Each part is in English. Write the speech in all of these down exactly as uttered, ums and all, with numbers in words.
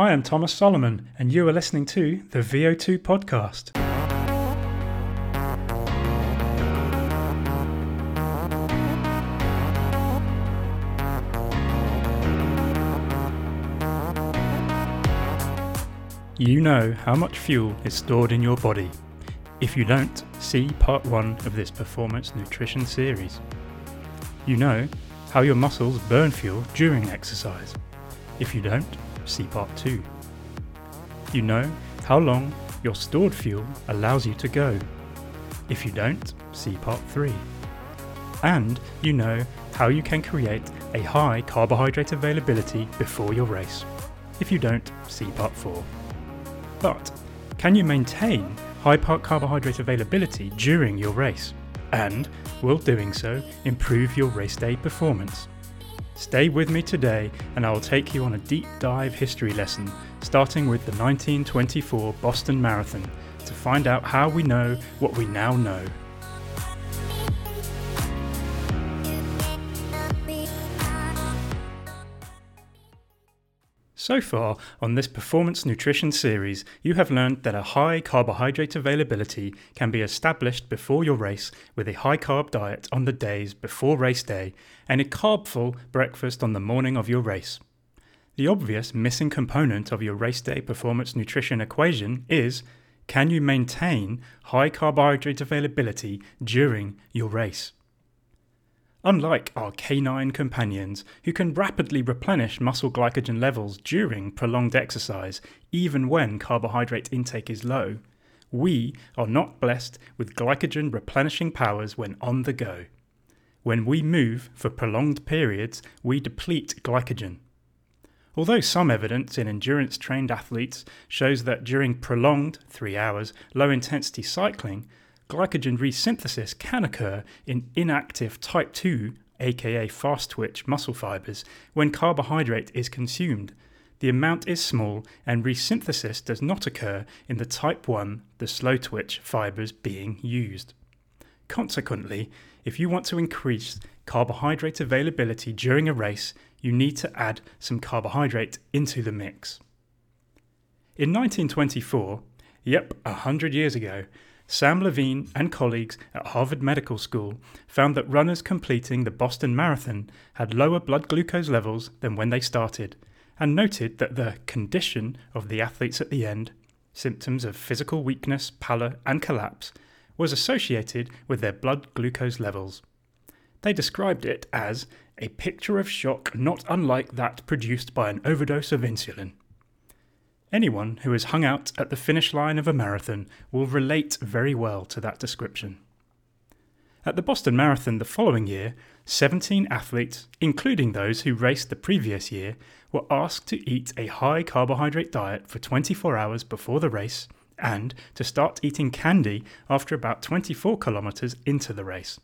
I am Thomas Solomon, and you are listening to The V O two Podcast. You know how much fuel is stored in your body. If you don't, see part one of this performance nutrition series. You know how your muscles burn fuel during exercise. If you don't, see part two. You know how long your stored fuel allows you to go. If you don't, see part three. And you know how you can create a high carbohydrate availability before your race. If you don't, see part four. But can you maintain high carbohydrate availability during your race? And will doing so improve your race day performance? Stay with me today and I will take you on a deep dive history lesson, starting with the nineteen twenty-four Boston Marathon, to find out how we know what we now know. So far on this performance nutrition series, you have learned that a high carbohydrate availability can be established before your race with a high carb diet on the days before race day and a carbful breakfast on the morning of your race. The obvious missing component of your race day performance nutrition equation is, can you maintain high carbohydrate availability during your race? Unlike our canine companions, who can rapidly replenish muscle glycogen levels during prolonged exercise, even when carbohydrate intake is low, we are not blessed with glycogen replenishing powers when on the go. When we move for prolonged periods, we deplete glycogen. Although some evidence in endurance-trained athletes shows that during prolonged, three hours, low-intensity cycling, glycogen resynthesis can occur in inactive type two, aka fast-twitch muscle fibers, when carbohydrate is consumed. The amount is small and resynthesis does not occur in the type one, the slow-twitch fibers being used. Consequently, if you want to increase carbohydrate availability during a race, you need to add some carbohydrate into the mix. In nineteen twenty-four, yep, one hundred years ago, Sam Levine and colleagues at Harvard Medical School found that runners completing the Boston Marathon had lower blood glucose levels than when they started, and noted that the condition of the athletes at the end, symptoms of physical weakness, pallor, and collapse, was associated with their blood glucose levels. They described it as a picture of shock not unlike that produced by an overdose of insulin. Anyone who is hung out at the finish line of a marathon will relate very well to that description. At the Boston Marathon the following year, seventeen athletes, including those who raced the previous year, were asked to eat a high carbohydrate diet for twenty-four hours before the race and to start eating candy after about twenty-four kilometers into the race.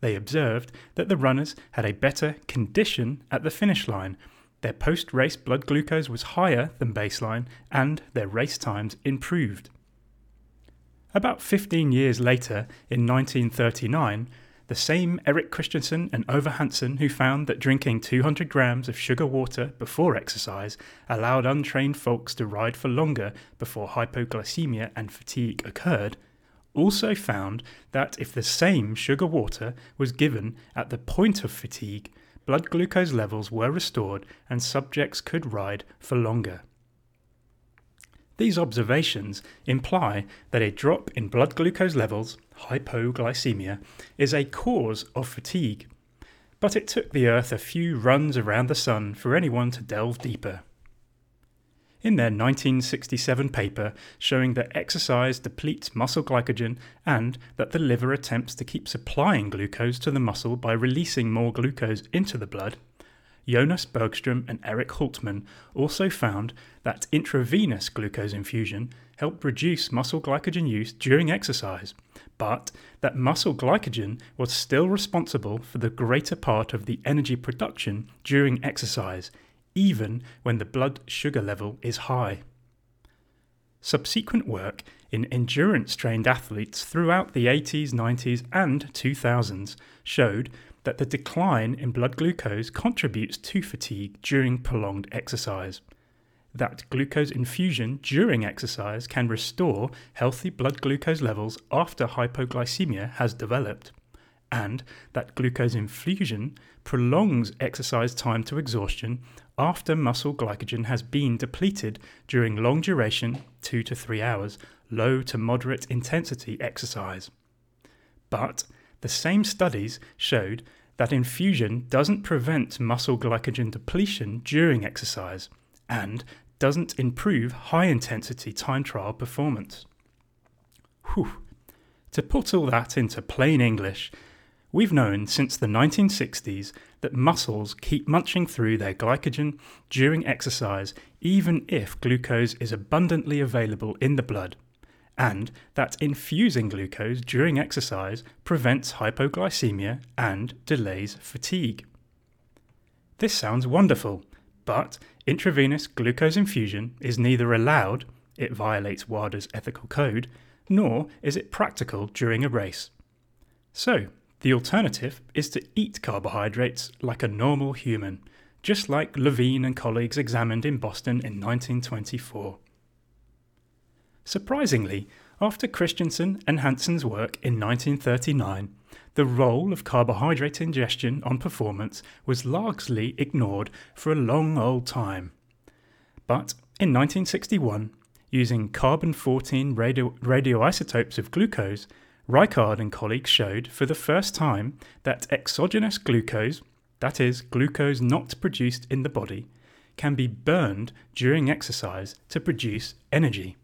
They observed that the runners had a better condition at the finish line. Their post-race blood glucose was higher than baseline and their race times improved. About fifteen years later, in nineteen thirty-nine, the same Eric Christensen and Overhansen who found that drinking two hundred grams of sugar water before exercise allowed untrained folks to ride for longer before hypoglycemia and fatigue occurred, also found that if the same sugar water was given at the point of fatigue, blood glucose levels were restored and subjects could ride for longer. These observations imply that a drop in blood glucose levels, hypoglycemia, is a cause of fatigue, but it took the Earth a few runs around the sun for anyone to delve deeper. In their nineteen sixty-seven paper showing that exercise depletes muscle glycogen and that the liver attempts to keep supplying glucose to the muscle by releasing more glucose into the blood, Jonas Bergström and Eric Hultman also found that intravenous glucose infusion helped reduce muscle glycogen use during exercise, but that muscle glycogen was still responsible for the greater part of the energy production during exercise, even when the blood sugar level is high. Subsequent work in endurance-trained athletes throughout the eighties, nineties, and two thousands showed that the decline in blood glucose contributes to fatigue during prolonged exercise. that glucose infusion during exercise can restore healthy blood glucose levels after hypoglycemia has developed, and that glucose infusion prolongs exercise time to exhaustion after muscle glycogen has been depleted during long duration, two to three hours, low to moderate intensity exercise. But the same studies showed that infusion doesn't prevent muscle glycogen depletion during exercise and doesn't improve high-intensity time trial performance. Whew. To put all that into plain English, we've known since the nineteen sixties that muscles keep munching through their glycogen during exercise even if glucose is abundantly available in the blood, and that infusing glucose during exercise prevents hypoglycemia and delays fatigue. This sounds wonderful, but intravenous glucose infusion is neither allowed, it violates WADA's ethical code, nor is it practical during a race. So, the alternative is to eat carbohydrates like a normal human, just like Levine and colleagues examined in Boston in nineteen twenty-four. Surprisingly, after Christensen and Hansen's work in nineteen thirty-nine, the role of carbohydrate ingestion on performance was largely ignored for a long old time. But in nineteen sixty-one, using carbon fourteen radio- radioisotopes of glucose, Reichardt and colleagues showed for the first time that exogenous glucose, that is, glucose not produced in the body, can be burned during exercise to produce energy.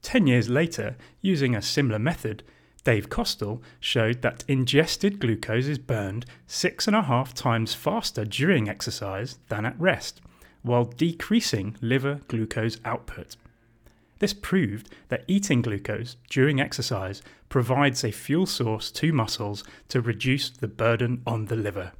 Ten years later, using a similar method, Dave Costill showed that ingested glucose is burned six and a half times faster during exercise than at rest, while decreasing liver glucose output. This proved that eating glucose during exercise provides a fuel source to muscles to reduce the burden on the liver.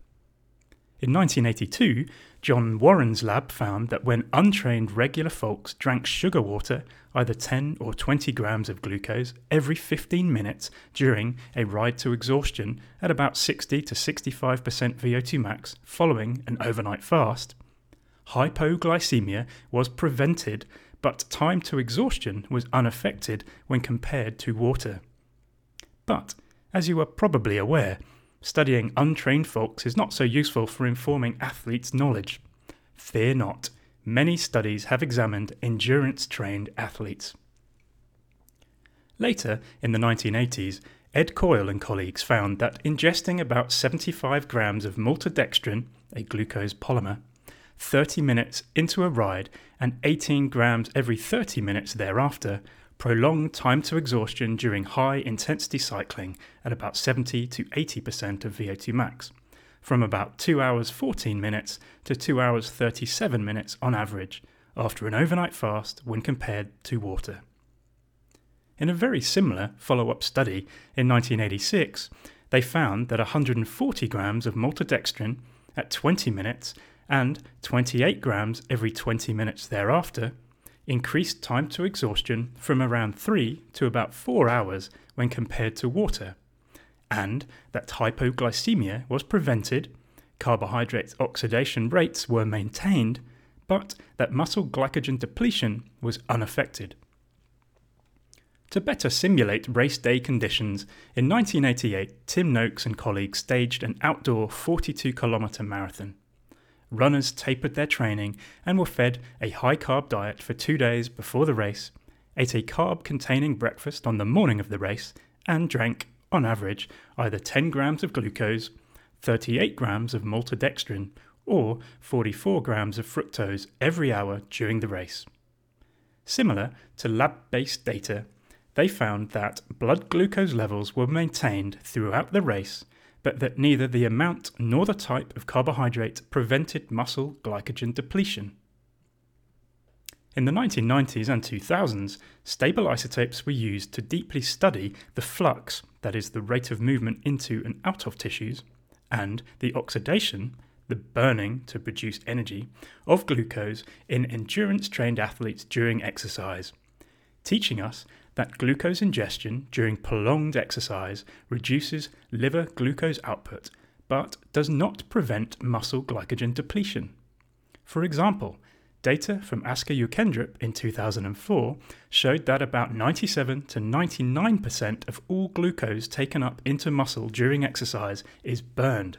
In nineteen eighty-two, John Warren's lab found that when untrained regular folks drank sugar water, either ten or twenty grams of glucose, every fifteen minutes during a ride to exhaustion at about sixty to sixty-five percent V O two max following an overnight fast, hypoglycemia was prevented, but time to exhaustion was unaffected when compared to water. But, as you are probably aware, studying untrained folks is not so useful for informing athletes' knowledge. Fear not, many studies have examined endurance-trained athletes. Later, in the nineteen eighties, Ed Coyle and colleagues found that ingesting about seventy-five grams of maltodextrin, a glucose polymer, thirty minutes into a ride and eighteen grams every thirty minutes thereafter prolonged time to exhaustion during high intensity cycling at about seventy to eighty percent of V O two max, from about two hours fourteen minutes to two hours thirty-seven minutes on average after an overnight fast when compared to water. In a very similar follow-up study in nineteen eighty-six, they found that one hundred forty grams of maltodextrin at twenty minutes and twenty-eight grams every twenty minutes thereafter increased time to exhaustion from around three to about four hours when compared to water, and that hypoglycemia was prevented, carbohydrate oxidation rates were maintained, but that muscle glycogen depletion was unaffected. To better simulate race day conditions, in nineteen eighty-eight, Tim Noakes and colleagues staged an outdoor forty-two kilometer marathon. Runners tapered their training and were fed a high-carb diet for two days before the race, ate a carb-containing breakfast on the morning of the race, and drank, on average, either ten grams of glucose, thirty-eight grams of maltodextrin, or forty-four grams of fructose every hour during the race. Similar to lab-based data, they found that blood glucose levels were maintained throughout the race, but that neither the amount nor the type of carbohydrate prevented muscle glycogen depletion. In the nineteen nineties and two thousands, stable isotopes were used to deeply study the flux, that is the rate of movement into and out of tissues, and the oxidation, the burning to produce energy, of glucose in endurance-trained athletes during exercise, teaching us that glucose ingestion during prolonged exercise reduces liver glucose output, but does not prevent muscle glycogen depletion. For example, Data from Asker Jeukendrup in two thousand four showed that about ninety-seven to ninety-nine percent of all glucose taken up into muscle during exercise is burned,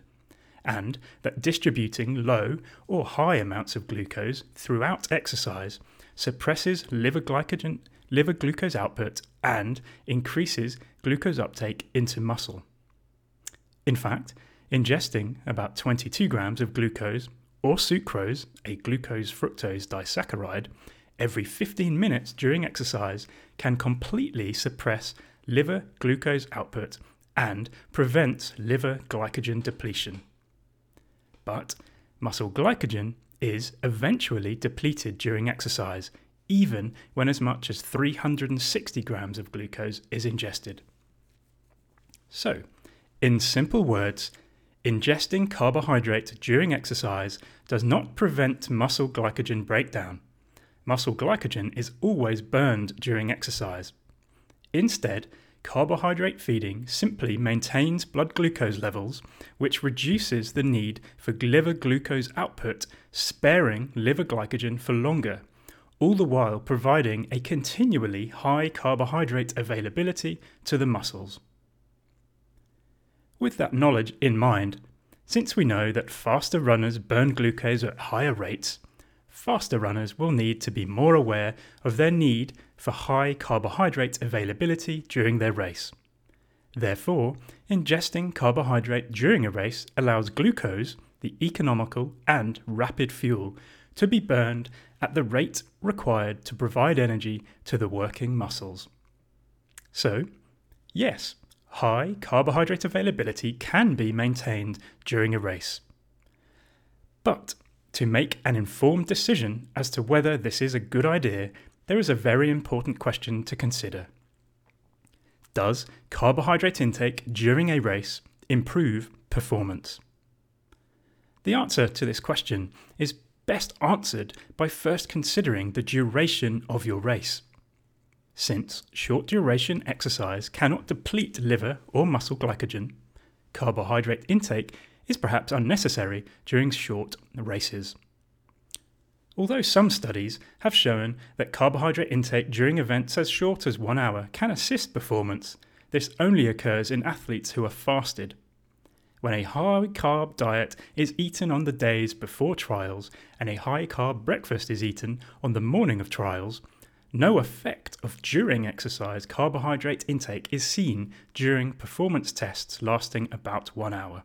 and that distributing low or high amounts of glucose throughout exercise suppresses liver glycogen, liver glucose output and increases glucose uptake into muscle. In fact, ingesting about twenty-two grams of glucose or sucrose, a glucose-fructose disaccharide, every fifteen minutes during exercise can completely suppress liver glucose output and prevents liver glycogen depletion. But muscle glycogen is eventually depleted during exercise, even when as much as three hundred sixty grams of glucose is ingested. So, in simple words, ingesting carbohydrate during exercise does not prevent muscle glycogen breakdown. Muscle glycogen is always burned during exercise. Instead, carbohydrate feeding simply maintains blood glucose levels, which reduces the need for liver glucose output, sparing liver glycogen for longer, all the while providing a continually high carbohydrate availability to the muscles. With that knowledge in mind, since we know that faster runners burn glucose at higher rates, faster runners will need to be more aware of their need for high carbohydrate availability during their race. Therefore, ingesting carbohydrate during a race allows glucose, the economical and rapid fuel, to be burned at the rate required to provide energy to the working muscles. So, yes, high carbohydrate availability can be maintained during a race. But to make an informed decision as to whether this is a good idea, there is a very important question to consider. Does carbohydrate intake during a race improve performance? The answer to this question is best answered by first considering the duration of your race. Since short duration exercise cannot deplete liver or muscle glycogen, carbohydrate intake is perhaps unnecessary during short races. Although some studies have shown that carbohydrate intake during events as short as one hour can assist performance, this only occurs in athletes who are fasted. When a high-carb diet is eaten on the days before trials and a high-carb breakfast is eaten on the morning of trials, no effect of during exercise carbohydrate intake is seen during performance tests lasting about one hour.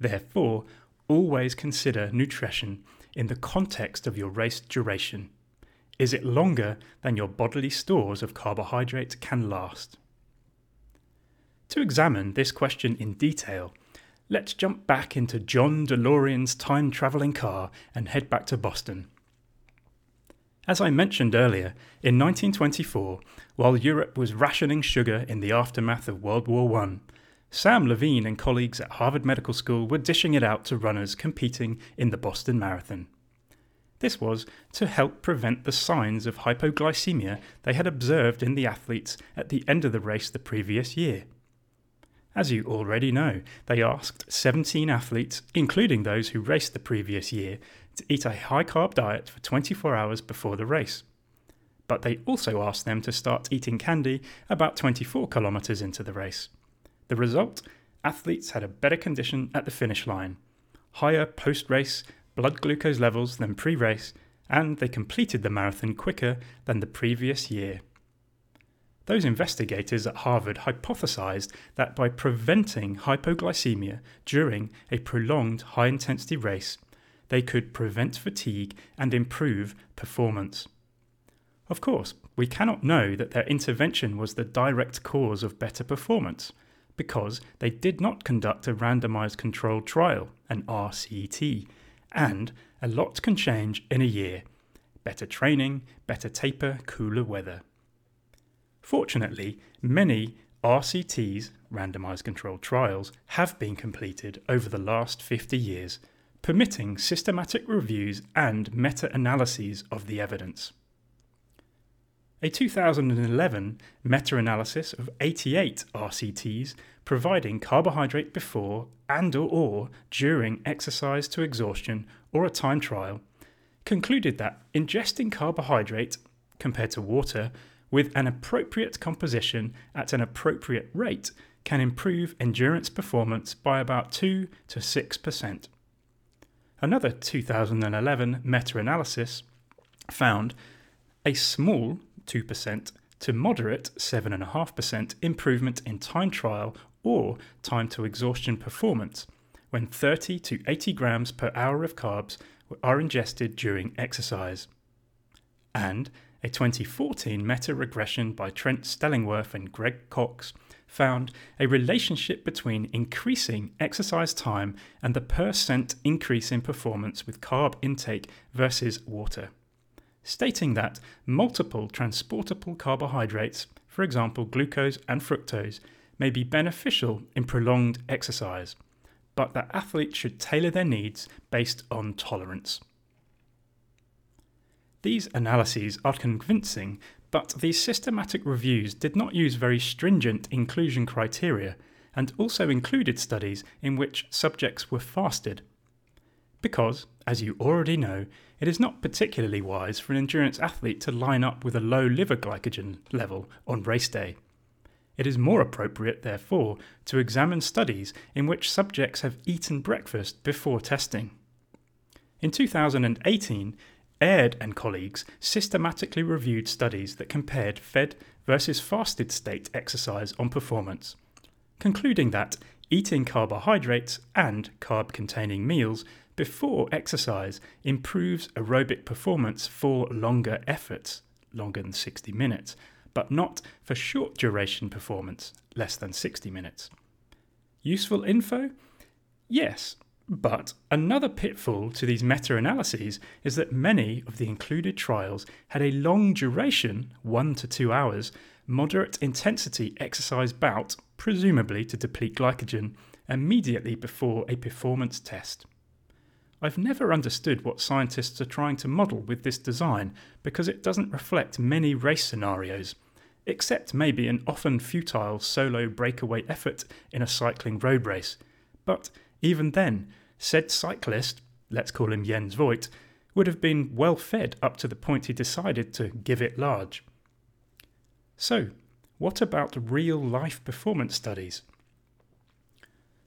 Therefore, always consider nutrition in the context of your race duration. Is it longer than your bodily stores of carbohydrate can last? To examine this question in detail, let's jump back into John DeLorean's time-travelling car and head back to Boston. As I mentioned earlier, in nineteen twenty-four, while Europe was rationing sugar in the aftermath of World War One, Sam Levine and colleagues at Harvard Medical School were dishing it out to runners competing in the Boston Marathon. This was to help prevent the signs of hypoglycemia they had observed in the athletes at the end of the race the previous year. As you already know, they asked seventeen athletes, including those who raced the previous year, to eat a high-carb diet for twenty-four hours before the race. But they also asked them to start eating candy about twenty-four kilometers into the race. The result? Athletes had a better condition at the finish line, higher post-race blood glucose levels than pre-race, and they completed the marathon quicker than the previous year. Those investigators at Harvard hypothesized that by preventing hypoglycemia during a prolonged high-intensity race, they could prevent fatigue and improve performance. Of course, we cannot know that their intervention was the direct cause of better performance, because they did not conduct a randomized controlled trial, an R C T, and a lot can change in a year. Better training, better taper, cooler weather. Fortunately, many R C Ts, randomized controlled trials, have been completed over the last fifty years, permitting systematic reviews and meta-analyses of the evidence. A two thousand eleven meta-analysis of eighty-eight R C Ts providing carbohydrate before and or during exercise to exhaustion or a time trial concluded that ingesting carbohydrate compared to water with an appropriate composition at an appropriate rate can improve endurance performance by about two to six percent. Another two thousand eleven meta-analysis found a small two percent to moderate seven point five percent improvement in time trial or time to exhaustion performance when thirty to eighty grams per hour of carbs are ingested during exercise. And a twenty fourteen meta-regression by Trent Stellingworth and Greg Cox found a relationship between increasing exercise time and the percent increase in performance with carb intake versus water, stating that multiple transportable carbohydrates, for example glucose and fructose, may be beneficial in prolonged exercise, but that athletes should tailor their needs based on tolerance. These analyses are convincing, but these systematic reviews did not use very stringent inclusion criteria and also included studies in which subjects were fasted. Because, as you already know, it is not particularly wise for an endurance athlete to line up with a low liver glycogen level on race day. It is more appropriate, therefore, to examine studies in which subjects have eaten breakfast before testing. In two thousand eighteen, Aird and colleagues systematically reviewed studies that compared fed versus fasted state exercise on performance, concluding that eating carbohydrates and carb-containing meals before exercise improves aerobic performance for longer efforts, longer than sixty minutes, but not for short duration performance, less than sixty minutes. Useful info? Yes. But another pitfall to these meta-analyses is that many of the included trials had a long duration, one to two hours, moderate intensity exercise bout, presumably to deplete glycogen, immediately before a performance test. I've never understood what scientists are trying to model with this design because it doesn't reflect many race scenarios, except maybe an often futile solo breakaway effort in a cycling road race. But even then, said cyclist, let's call him Jens Voigt, would have been well fed up to the point he decided to give it large. So, what about real-life performance studies?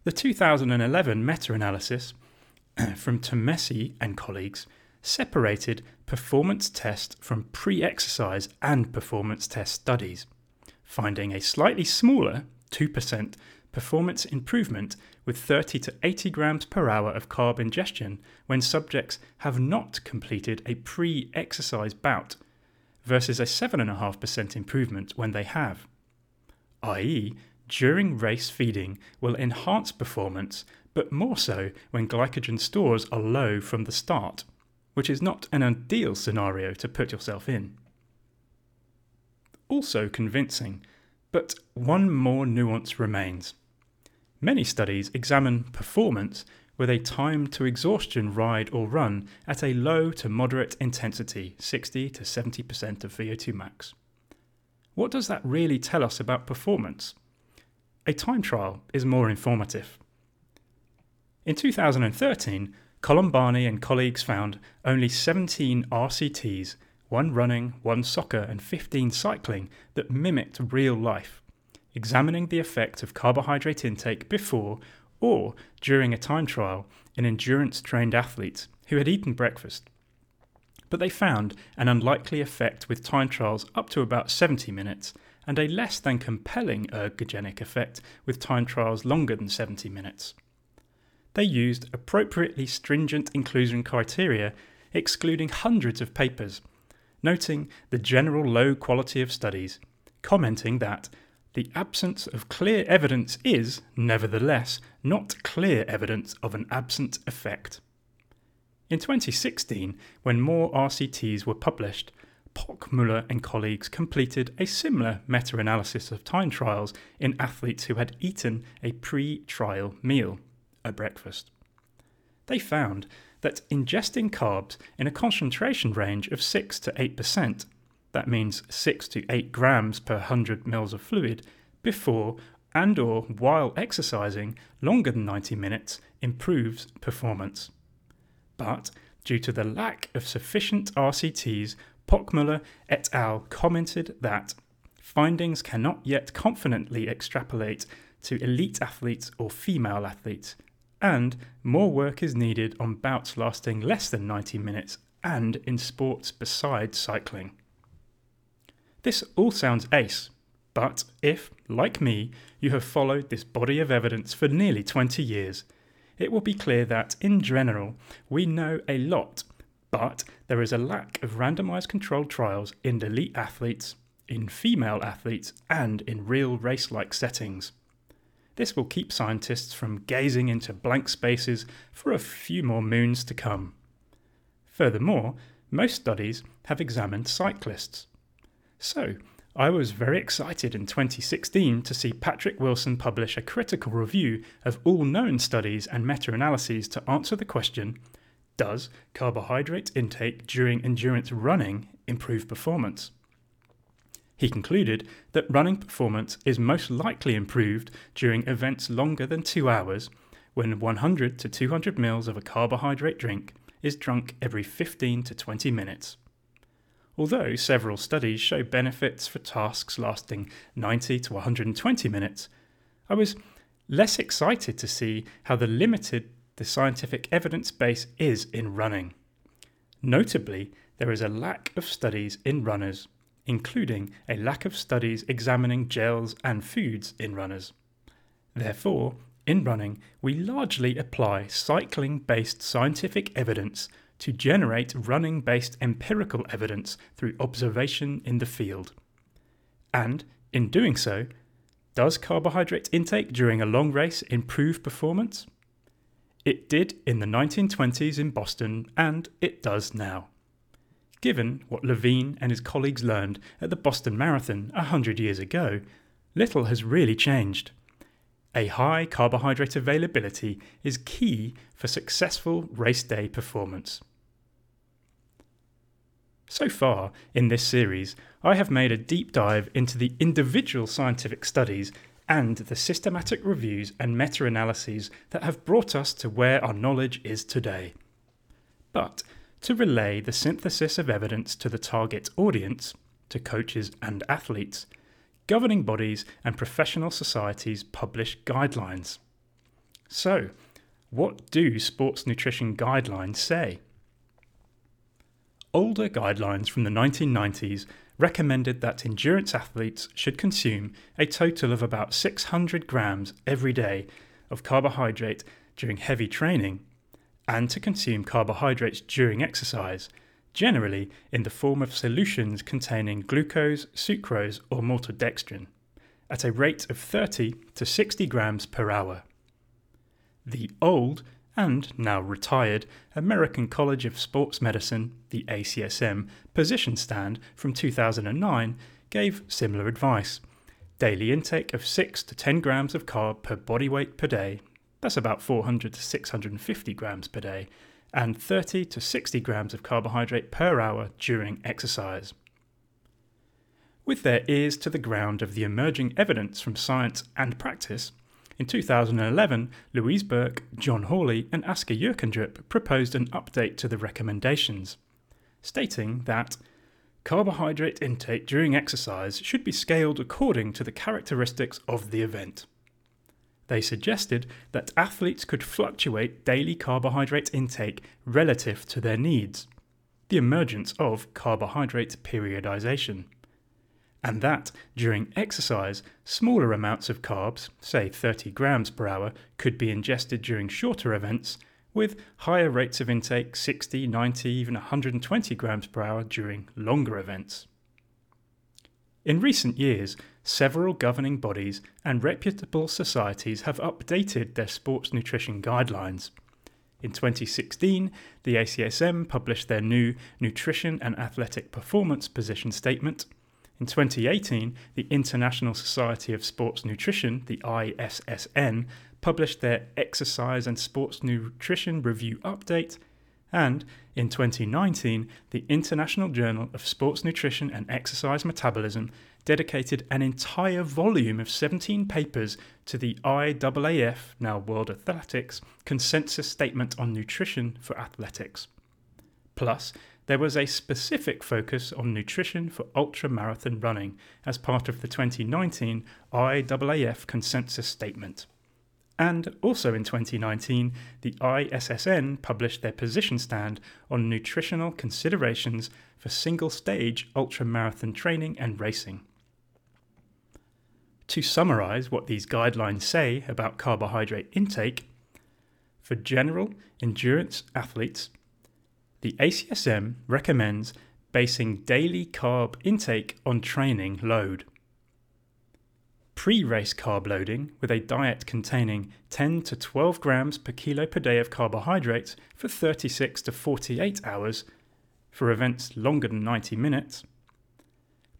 The two thousand eleven meta-analysis from Temesi and colleagues separated performance test from pre-exercise and performance test studies, finding a slightly smaller, two percent, performance improvement with thirty to eighty grams per hour of carb ingestion when subjects have not completed a pre-exercise bout versus a seven point five percent improvement when they have, that is during race feeding will enhance performance but more so when glycogen stores are low from the start, which is not an ideal scenario to put yourself in. Also convincing, but one more nuance remains. Many studies examine performance with a time to exhaustion ride or run at a low to moderate intensity, sixty to seventy percent of V O two max. What does that really tell us about performance? A time trial is more informative. In two thousand thirteen, Colombani and colleagues found only seventeen R C Ts, one running, one soccer and fifteen cycling, that mimicked real life, examining the effect of carbohydrate intake before or during a time trial in endurance-trained athletes who had eaten breakfast. But they found an unlikely effect with time trials up to about seventy minutes and a less than compelling ergogenic effect with time trials longer than seventy minutes. They used appropriately stringent inclusion criteria, excluding hundreds of papers, noting the general low quality of studies, commenting that the absence of clear evidence is, nevertheless, not clear evidence of an absent effect. In twenty sixteen, when more R C Ts were published, Pockmüller and colleagues completed a similar meta-analysis of time trials in athletes who had eaten a pre-trial meal, a breakfast. They found that ingesting carbs in a concentration range of six to eight percent, that means six to eight grams per one hundred mils of fluid, before and or while exercising longer than ninety minutes improves performance. But Due to the lack of sufficient R C Ts, Pockmüller et al. Commented that findings cannot yet confidently extrapolate to elite athletes or female athletes, and more work is needed on bouts lasting less than ninety minutes and in sports besides cycling. This all sounds ace, but if, like me, you have followed this body of evidence for nearly twenty years, it will be clear that, in general, we know a lot, but there is a lack of randomised controlled trials in elite athletes, in female athletes, and in real race-like settings. This will keep scientists from gazing into blank spaces for a few more moons to come. Furthermore, most studies have examined cyclists. So, I was very excited in twenty sixteen to see Patrick Wilson publish a critical review of all known studies and meta-analyses to answer the question, does carbohydrate intake during endurance running improve performance? He concluded that running performance is most likely improved during events longer than two hours when one hundred to two hundred mils of a carbohydrate drink is drunk every fifteen to twenty minutes. Although several studies show benefits for tasks lasting ninety to one hundred twenty minutes, I was less excited to see how limited the scientific evidence base is in running. Notably, there is a lack of studies in runners, including a lack of studies examining gels and foods in runners. Therefore, in running, we largely apply cycling-based scientific evidence to generate running-based empirical evidence through observation in the field. And, in doing so, does carbohydrate intake during a long race improve performance? It did in the nineteen twenties in Boston, and it does now. Given what Levine and his colleagues learned at the Boston Marathon one hundred years ago, little has really changed. A high carbohydrate availability is key for successful race day performance. So far in this series, I have made a deep dive into the individual scientific studies and the systematic reviews and meta-analyses that have brought us to where our knowledge is today. But to relay the synthesis of evidence to the target audience, to coaches and athletes, governing bodies and professional societies publish guidelines. So, what do sports nutrition guidelines say? Older guidelines from the nineteen nineties recommended that endurance athletes should consume a total of about six hundred grams every day of carbohydrate during heavy training and to consume carbohydrates during exercise, generally in the form of solutions containing glucose, sucrose or maltodextrin, at a rate of thirty to sixty grams per hour. The old, and now retired, American College of Sports Medicine, the A C S M, position stand from two thousand nine gave similar advice. Daily intake of six to ten grams of carb per body weight per day, that's about four hundred to six hundred fifty grams per day, and thirty to sixty grams of carbohydrate per hour during exercise. With their ears to the ground of the emerging evidence from science and practice, in two thousand eleven, Louise Burke, John Hawley and Asker Jeukendrup proposed an update to the recommendations, stating that carbohydrate intake during exercise should be scaled according to the characteristics of the event. They suggested that athletes could fluctuate daily carbohydrate intake relative to their needs, the emergence of carbohydrate periodization, and that during exercise, smaller amounts of carbs, say thirty grams per hour, could be ingested during shorter events, with higher rates of intake, sixty, ninety, even one hundred twenty grams per hour during longer events. In recent years, several governing bodies and reputable societies have updated their sports nutrition guidelines. In twenty sixteen, the A C S M published their new Nutrition and Athletic Performance Position Statement. In twenty eighteen, the International Society of Sports Nutrition, the I S S N, published their Exercise and Sports Nutrition Review Update. And in twenty nineteen, the International Journal of Sports Nutrition and Exercise Metabolism dedicated an entire volume of seventeen papers to the I A A F, now World Athletics, Consensus Statement on Nutrition for Athletics. Plus, there was a specific focus on nutrition for ultra-marathon running as part of the twenty nineteen I A A F consensus statement. And also in twenty nineteen, the I S S N published their position stand on nutritional considerations for single-stage ultramarathon training and racing. To summarise what these guidelines say about carbohydrate intake, for general endurance athletes, the A C S M recommends basing daily carb intake on training load. Pre-race carb loading with a diet containing ten to twelve grams per kilo per day of carbohydrates for thirty-six to forty-eight hours for events longer than ninety minutes.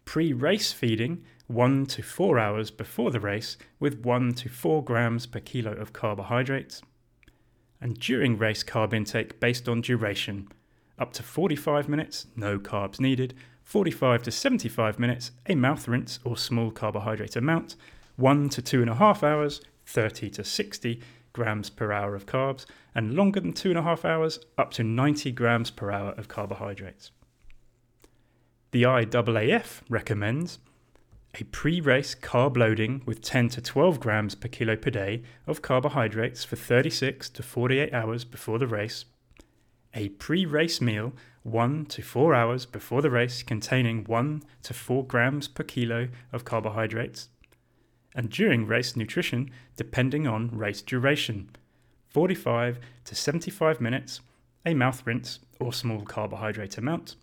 Pre-race feeding one to four hours before the race with one to four grams per kilo of carbohydrates. And during race carb intake based on duration, up to forty-five minutes, no carbs needed, forty-five to seventy-five minutes, a mouth rinse or small carbohydrate amount, one to two and a half hours, thirty to sixty grams per hour of carbs, and longer than two and a half hours, up to ninety grams per hour of carbohydrates. The I A A F recommends a pre-race carb loading with ten to twelve grams per kilo per day of carbohydrates for thirty-six to forty-eight hours before the race, a pre-race meal one to four hours before the race containing one to four grams per kilo of carbohydrates, and during race nutrition depending on race duration, forty-five to seventy-five minutes, a mouth rinse or small carbohydrate amount,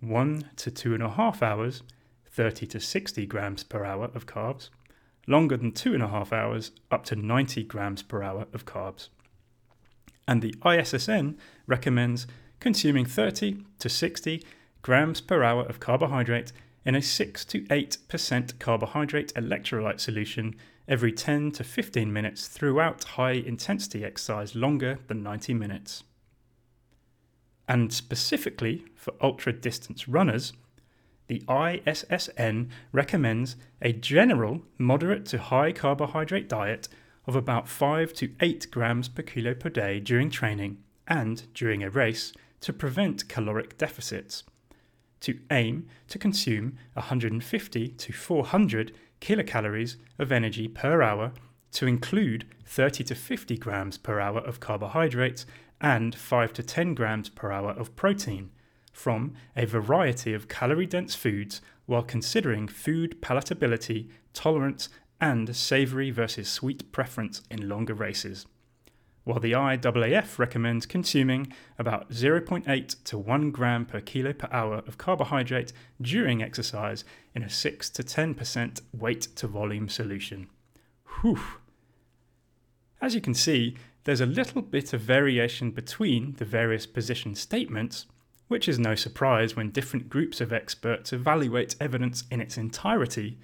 one to two and a half hours, thirty to sixty grams per hour of carbs, longer than two and a half hours, up to ninety grams per hour of carbs. And the I S S N recommends consuming thirty to sixty grams per hour of carbohydrate in a six to eight percent carbohydrate electrolyte solution every ten to fifteen minutes throughout high-intensity exercise longer than ninety minutes. And specifically for ultra-distance runners, the I S S N recommends a general moderate to high carbohydrate diet of about five to eight grams per kilo per day during training and during a race to prevent caloric deficits, to aim to consume one hundred fifty to four hundred kilocalories of energy per hour, to include thirty to fifty grams per hour of carbohydrates and five to ten grams per hour of protein, from a variety of calorie-dense foods while considering food palatability, tolerance, and savoury versus sweet preference in longer races, while the I A A F recommends consuming about zero point eight to one gram per kilo per hour of carbohydrate during exercise in a six to ten percent weight-to-volume solution. Whew! As you can see, there's a little bit of variation between the various position statements, which is no surprise when different groups of experts evaluate evidence in its entirety,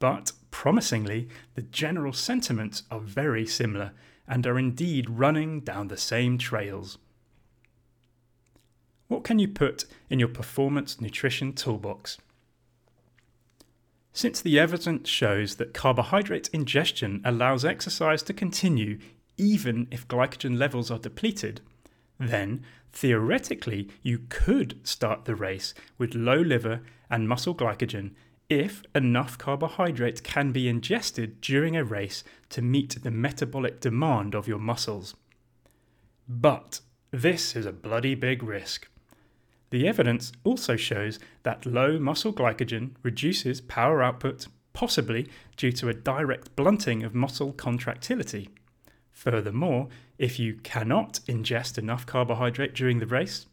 but promisingly, the general sentiments are very similar and are indeed running down the same trails. What can you put in your performance nutrition toolbox? Since the evidence shows that carbohydrate ingestion allows exercise to continue even if glycogen levels are depleted, then, theoretically, you could start the race with low liver and muscle glycogen if enough carbohydrate can be ingested during a race to meet the metabolic demand of your muscles. But this is a bloody big risk. The evidence also shows that low muscle glycogen reduces power output, possibly due to a direct blunting of muscle contractility. Furthermore, if you cannot ingest enough carbohydrate during the race,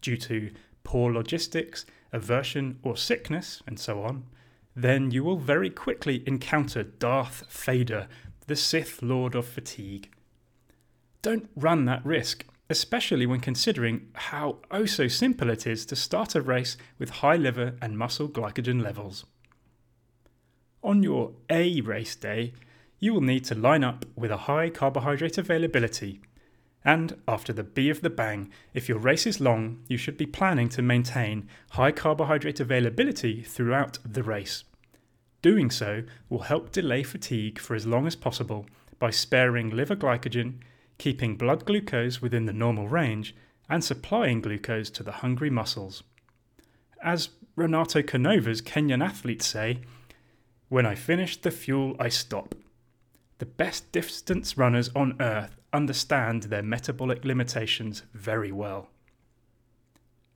due to poor logistics, aversion or sickness, and so on, then you will very quickly encounter Darth Vader, the Sith Lord of Fatigue. Don't run that risk, especially when considering how oh so simple it is to start a race with high liver and muscle glycogen levels. On your A race day, you will need to line up with a high carbohydrate availability. And after the B of the bang, if your race is long, you should be planning to maintain high carbohydrate availability throughout the race. Doing so will help delay fatigue for as long as possible by sparing liver glycogen, keeping blood glucose within the normal range, and supplying glucose to the hungry muscles. As Renato Canova's Kenyan athletes say, "When I finish the fuel, I stop." The best distance runners on earth understand their metabolic limitations very well.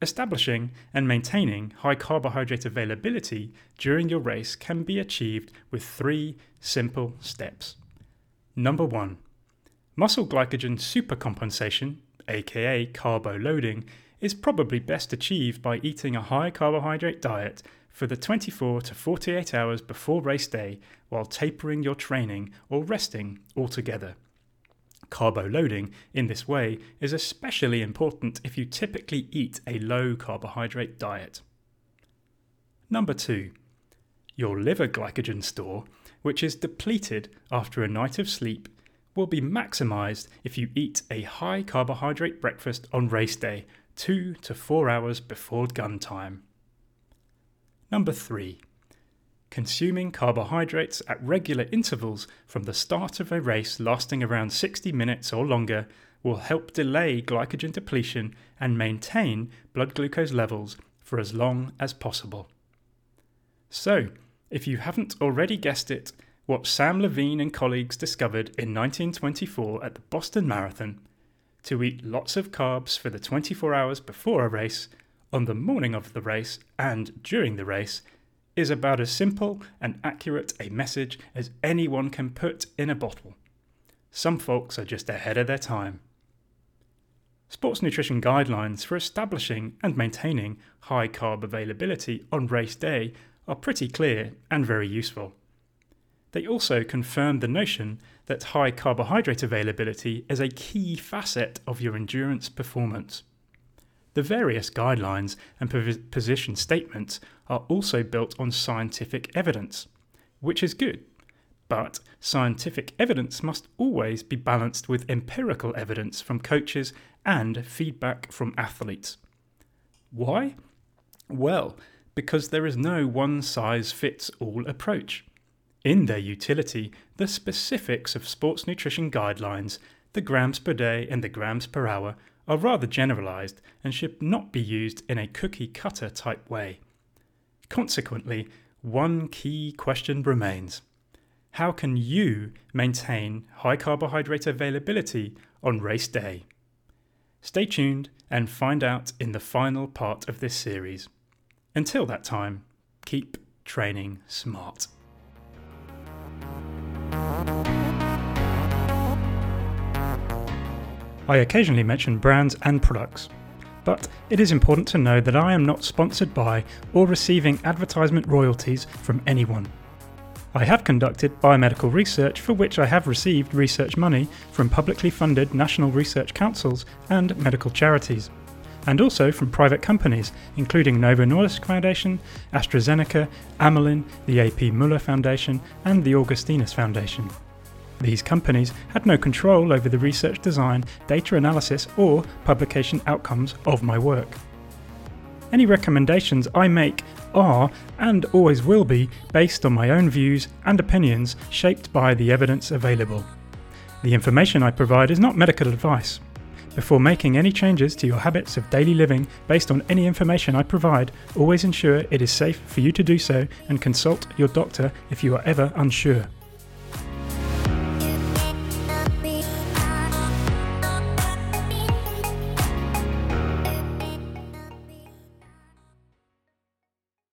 Establishing and maintaining high carbohydrate availability during your race can be achieved with three simple steps. Number one, muscle glycogen supercompensation, aka carbo loading, is probably best achieved by eating a high carbohydrate diet for the twenty-four to forty-eight hours before race day while tapering your training or resting altogether. Carbo loading in this way is especially important if you typically eat a low carbohydrate diet. Number two, your liver glycogen store, which is depleted after a night of sleep, will be maximized if you eat a high carbohydrate breakfast on race day, two to four hours before gun time. Number three, consuming carbohydrates at regular intervals from the start of a race lasting around sixty minutes or longer will help delay glycogen depletion and maintain blood glucose levels for as long as possible. So, if you haven't already guessed it, what Sam Levine and colleagues discovered in nineteen twenty-four at the Boston Marathon: to eat lots of carbs for the twenty-four hours before a race, on the morning of the race, and during the race, is about as simple and accurate a message as anyone can put in a bottle. Some folks are just ahead of their time. Sports nutrition guidelines for establishing and maintaining high carb availability on race day are pretty clear and very useful. They also confirm the notion that high carbohydrate availability is a key facet of your endurance performance. The various guidelines and position statements are also built on scientific evidence, which is good, but scientific evidence must always be balanced with empirical evidence from coaches and feedback from athletes. Why? Well, because there is no one-size-fits-all approach. In their utility, the specifics of sports nutrition guidelines, the grams per day and the grams per hour, are rather generalized and should not be used in a cookie-cutter type way. Consequently, one key question remains: how can you maintain high carbohydrate availability on race day? Stay tuned and find out in the final part of this series. Until that time, keep training smart. I occasionally mention brands and products, but it is important to know that I am not sponsored by or receiving advertisement royalties from anyone. I have conducted biomedical research for which I have received research money from publicly funded national research councils and medical charities, and also from private companies including Novo Nordisk Foundation, AstraZeneca, Amelin, the A P Møller Foundation and the Augustinus Foundation. These companies had no control over the research design, data analysis or publication outcomes of my work. Any recommendations I make are, and always will be, based on my own views and opinions shaped by the evidence available. The information I provide is not medical advice. Before making any changes to your habits of daily living based on any information I provide, always ensure it is safe for you to do so and consult your doctor if you are ever unsure.